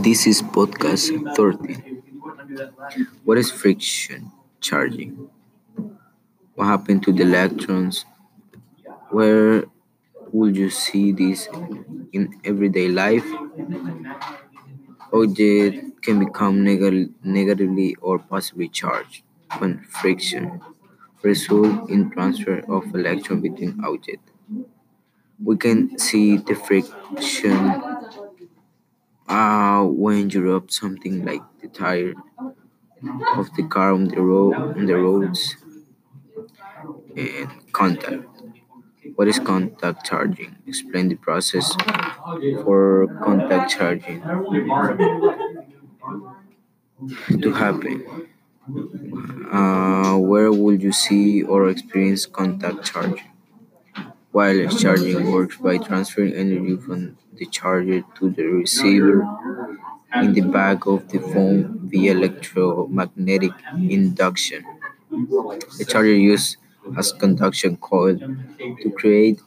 This is podcast 30. What is friction charging? What happened to the electrons? Where would you see this in everyday life? Objects can become negatively or positively charged when friction results in transfer of electrons between objects. We can see the friction when you rub something like the tire of the car on the roads and contact. What is contact charging? Explain the process for contact charging to happen. Where would you see or experience contact charging? Wireless charging works by transferring energy from the charger to the receiver in the back of the phone via electromagnetic induction. The charger used as conduction coil to create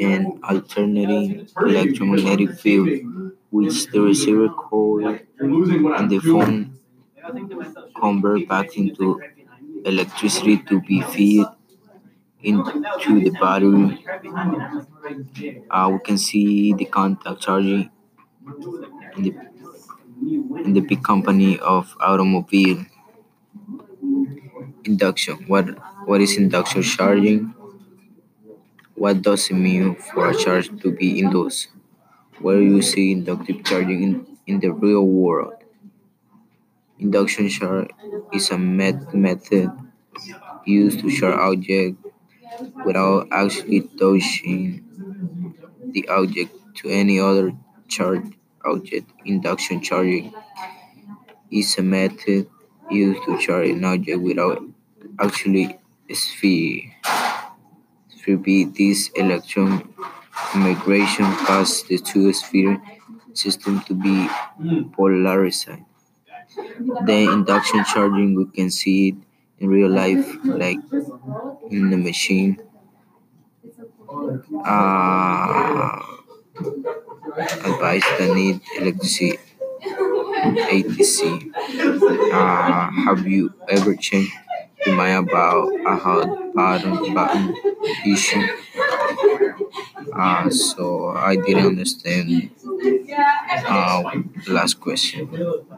an alternating electromagnetic field, which the receiver coil and the phone convert back into electricity to be fed into the battery. We can see the contact charging in the big company of automobile. Induction. What is induction charging? What does it mean for a charge to be induced? Where you see inductive charging in the real world? Induction charge is a method used to charge objects without actually touching the object to any other charged object. Induction charging is a method used to charge an object without actually sphere. This electron migration causes the two-sphere system to be polarized. Then induction charging, we can see it in real life, like in the machine. Advice that need electricity ATC. Have you ever changed your mind about a hot button issue? So I didn't understand last question.